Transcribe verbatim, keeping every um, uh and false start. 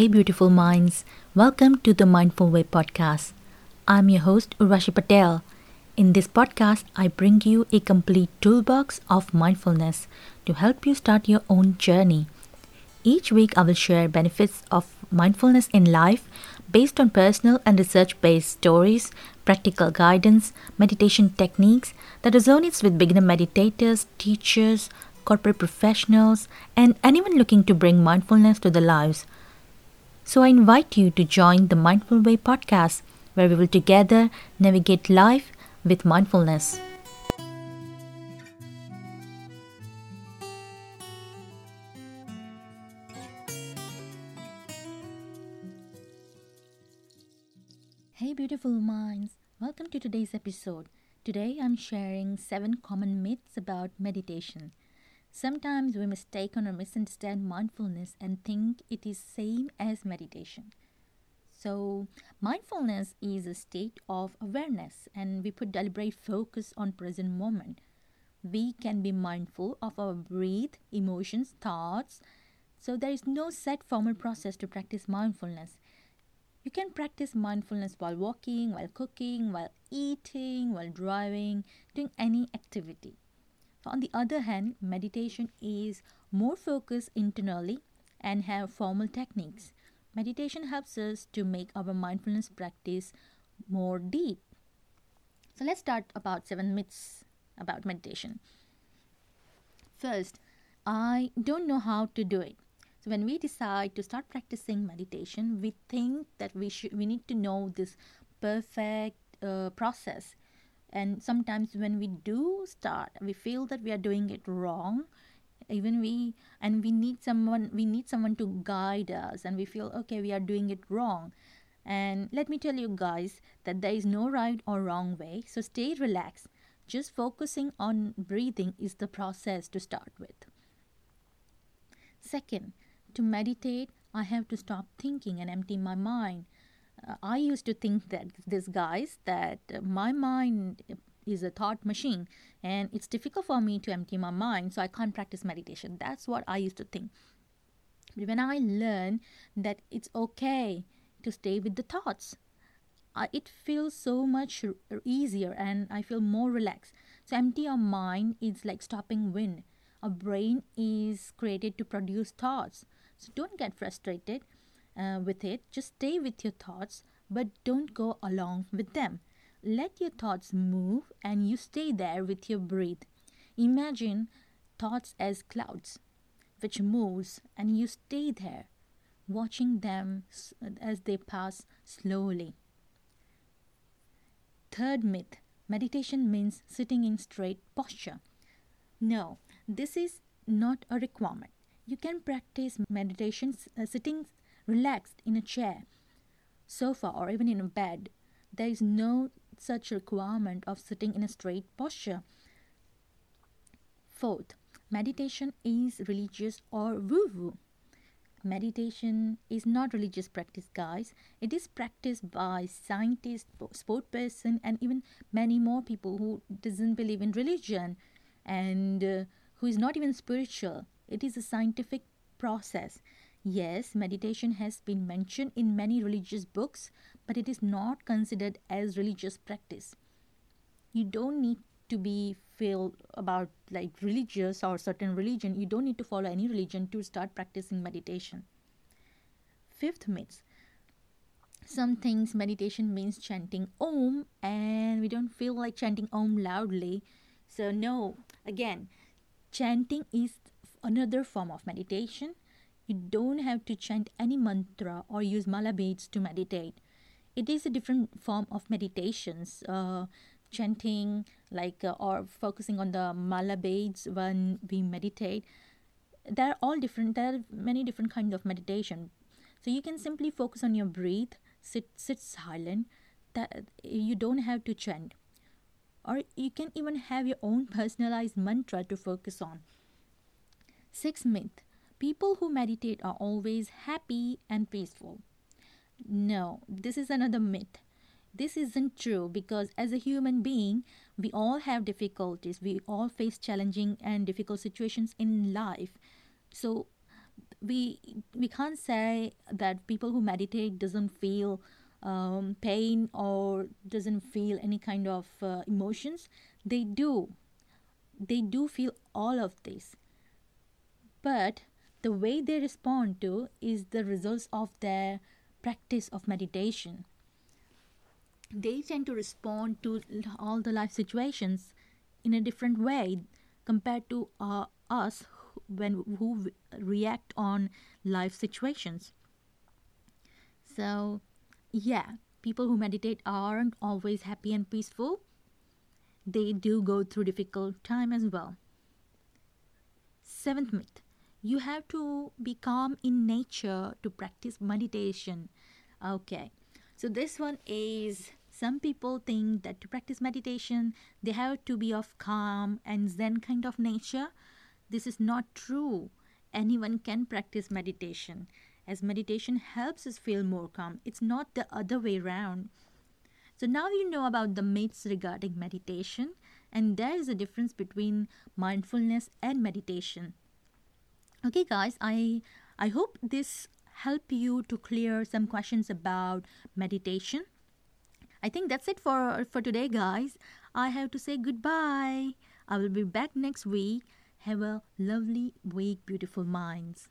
Hey beautiful minds, welcome to the Mindful Way podcast. I'm your host Urvashi Patel. In this podcast, I bring you a complete toolbox of mindfulness to help you start your own journey. Each week I will share benefits of mindfulness in life based on personal and research-based stories, practical guidance, meditation techniques that resonates with beginner meditators, teachers, corporate professionals, and anyone looking to bring mindfulness to their lives. So I invite you to join the Mindful Way podcast, where we will together navigate life with mindfulness. Hey beautiful minds, welcome to today's episode. Today I'm sharing seven common myths about meditation. Sometimes we mistake or misunderstand mindfulness and think it is same as meditation. So, mindfulness is a state of awareness and we put deliberate focus on present moment. We can be mindful of our breath, emotions, thoughts. So, there is no set formal process to practice mindfulness. You can practice mindfulness while walking, while cooking, while eating, while driving, doing any activity. On the other hand, meditation is more focused internally and have formal techniques. Meditation helps us to make our mindfulness practice more deep. So let's start about seven myths about meditation. First, I don't know how to do it. So when we decide to start practicing meditation, we think that we should we need to know this perfect uh, process. And sometimes when we do start, we feel that we are doing it wrong. Even we and we need someone we need someone to guide us, and we feel okay, we are doing it wrong. And let me tell you guys that there is no right or wrong way. So stay relaxed. Just focusing on breathing is the process to start with. Second, to meditate, I have to stop thinking and empty my mind. I used to think that this guys that my mind is a thought machine and it's difficult for me to empty my mind, so I can't practice meditation. That's what I used to think. But when I learned that it's okay to stay with the thoughts, I, it feels so much easier and I feel more relaxed. So empty your mind is like stopping wind. Our brain is created to produce thoughts. So don't get frustrated Uh, with it. Just stay with your thoughts, but don't go along with them. Let your thoughts move and you stay there with your breath. Imagine thoughts as clouds which moves, and you stay there watching them as they pass slowly. Third myth, meditation means sitting in straight posture. No, this is not a requirement. You can practice meditation uh, sitting relaxed in a chair, sofa, or even in a bed. There is no such requirement of sitting in a straight posture. Fourth, meditation is religious or woo-woo. Meditation is not religious practice, guys. It is practiced by scientists, sport person, and even many more people who doesn't believe in religion and uh, who is not even spiritual. It is a scientific process. Yes, meditation has been mentioned in many religious books, but it is not considered as religious practice. You don't need to be feel about like religious or certain religion. You don't need to follow any religion to start practicing meditation. Fifth myth. Some things meditation means chanting Om, and we don't feel like chanting Om loudly. So no, again, chanting is another form of meditation. You don't have to chant any mantra or use mala beads to meditate. It is a different form of meditations. Uh, chanting like uh, or focusing on the mala beads when we meditate. There are all different. There are many different kinds of meditation. So you can simply focus on your breath. Sit, sit silent. That you don't have to chant, or you can even have your own personalized mantra to focus on. Sixth myth. People who meditate are always happy and peaceful. No, this is another myth. This isn't true, because as a human being, we all have difficulties. We all face challenging and difficult situations in life. So we we can't say that people who meditate doesn't feel um, pain or doesn't feel any kind of uh, emotions. They do. They do feel all of this. But the way they respond to is the results of their practice of meditation. They tend to respond to all the life situations in a different way compared to uh, us when who react on life situations. So, yeah, people who meditate aren't always happy and peaceful. They do go through difficult time as well. Seventh myth. You have to be calm in nature to practice meditation. Okay, so this one is, some people think that to practice meditation, they have to be of calm and zen kind of nature. This is not true. Anyone can practice meditation, as meditation helps us feel more calm. It's not the other way around. So now you know about the myths regarding meditation, and there is a difference between mindfulness and meditation. Okay guys, I I hope this helped you to clear some questions about meditation. I think that's it for, for today guys. I have to say goodbye. I will be back next week. Have a lovely week, beautiful minds.